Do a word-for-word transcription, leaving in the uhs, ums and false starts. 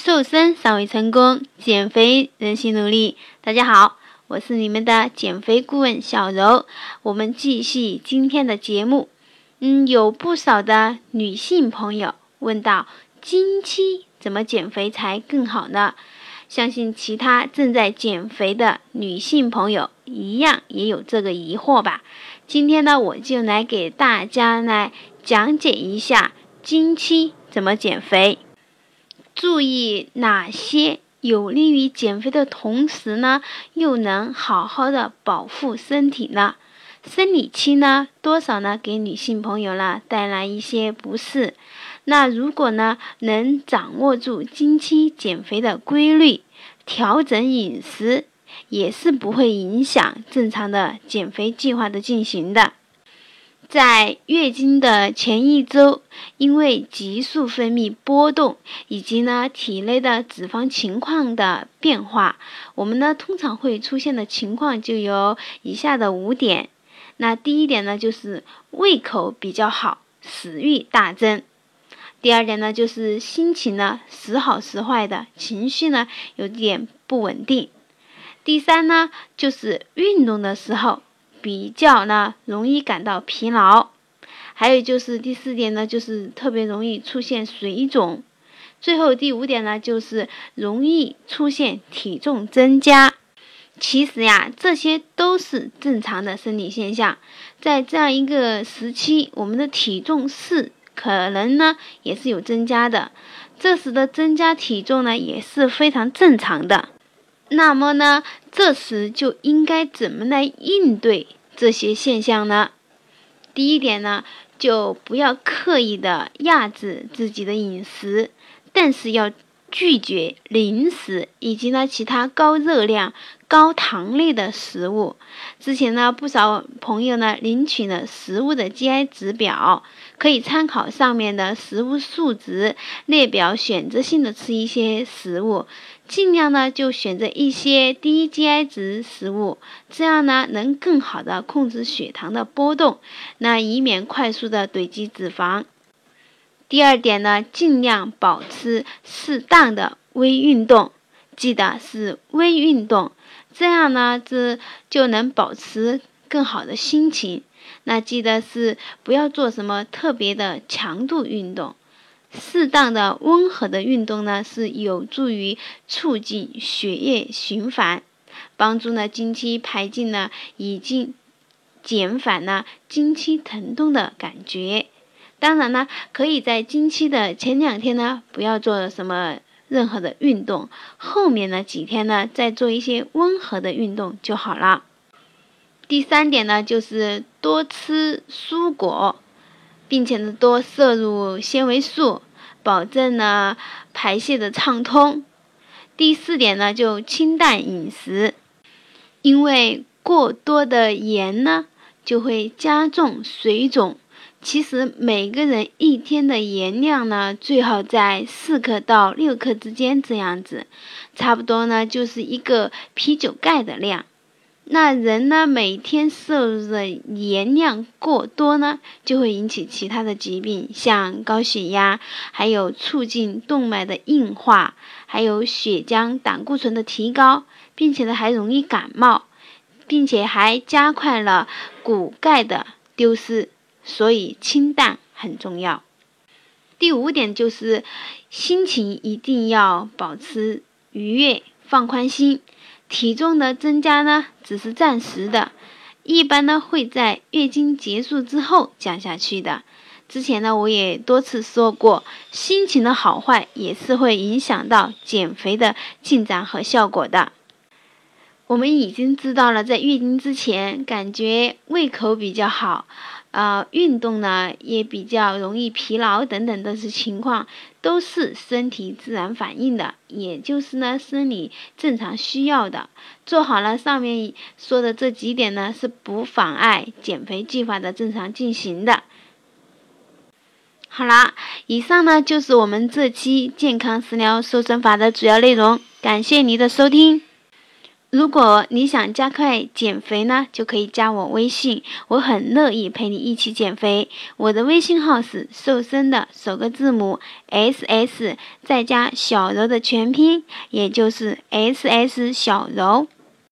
瘦身尚未成功，减肥仍需努力。大家好，我是你们的减肥顾问小柔，我们继续今天的节目。嗯，有不少的女性朋友问到，经期怎么减肥才更好呢？相信其他正在减肥的女性朋友一样也有这个疑惑吧。今天呢，我就来给大家来讲解一下经期怎么减肥。注意哪些有利于减肥的同时呢，又能好好的保护身体呢？生理期呢，多少呢给女性朋友呢带来一些不适。那如果呢能掌握住经期减肥的规律，调整饮食，也是不会影响正常的减肥计划的进行的。在月经的前一周，因为激素分泌波动以及呢体内的脂肪情况的变化，我们呢通常会出现的情况就有以下的五点。那第一点呢，就是胃口比较好，食欲大增。第二点呢，就是心情呢时好时坏的，情绪呢有点不稳定。第三呢，就是运动的时候比较呢容易感到疲劳。还有就是第四点呢，就是特别容易出现水肿。最后第五点呢，就是容易出现体重增加。其实呀，这些都是正常的生理现象。在这样一个时期，我们的体重是可能呢也是有增加的，这时的增加体重呢也是非常正常的。那么呢，这时就应该怎么来应对这些现象呢？第一点呢，就不要刻意的压制自己的饮食，但是要拒绝零食以及呢其他高热量、高糖类的食物。之前呢，不少朋友呢领取了食物的 G I 值表，可以参考上面的食物数值列表，选择性的吃一些食物，尽量呢就选择一些低 G I 值食物，这样呢能更好的控制血糖的波动，那以免快速的堆积脂肪。第二点呢，尽量保持适当的微运动，记得是微运动，这样呢这就能保持更好的心情。那记得是不要做什么特别的强度运动，适当的温和的运动呢是有助于促进血液循环，帮助呢经期排尽呢，以及减缓呢经期疼痛的感觉。当然呢，可以在经期的前两天呢，不要做什么任何的运动，后面呢几天呢，再做一些温和的运动就好了。第三点呢，就是多吃蔬果，并且呢多摄入纤维素，保证呢排泄的畅通。第四点呢，就清淡饮食，因为过多的盐呢，就会加重水肿。其实每个人一天的盐量呢，最好在四克到六克之间，这样子差不多呢就是一个啤酒盖的量。那人呢每天摄入的盐量过多呢，就会引起其他的疾病，像高血压，还有促进动脉的硬化，还有血浆胆固醇的提高，并且呢还容易感冒，并且还加快了骨钙的丢失，所以清淡很重要。第五点就是心情一定要保持愉悦，放宽心。体重的增加呢只是暂时的，一般呢会在月经结束之后降下去的。之前呢我也多次说过，心情的好坏也是会影响到减肥的进展和效果的。我们已经知道了，在月经之前感觉胃口比较好，呃，运动呢也比较容易疲劳等等的情况，都是身体自然反应的，也就是呢生理正常需要的。做好了上面说的这几点呢，是不妨碍减肥计划的正常进行的。好啦，以上呢就是我们这期健康食疗瘦身法的主要内容，感谢您的收听。如果你想加快减肥呢，就可以加我微信，我很乐意陪你一起减肥。我的微信号是瘦身的首个字母 S S 再加小柔的全拼，也就是 S S 小柔。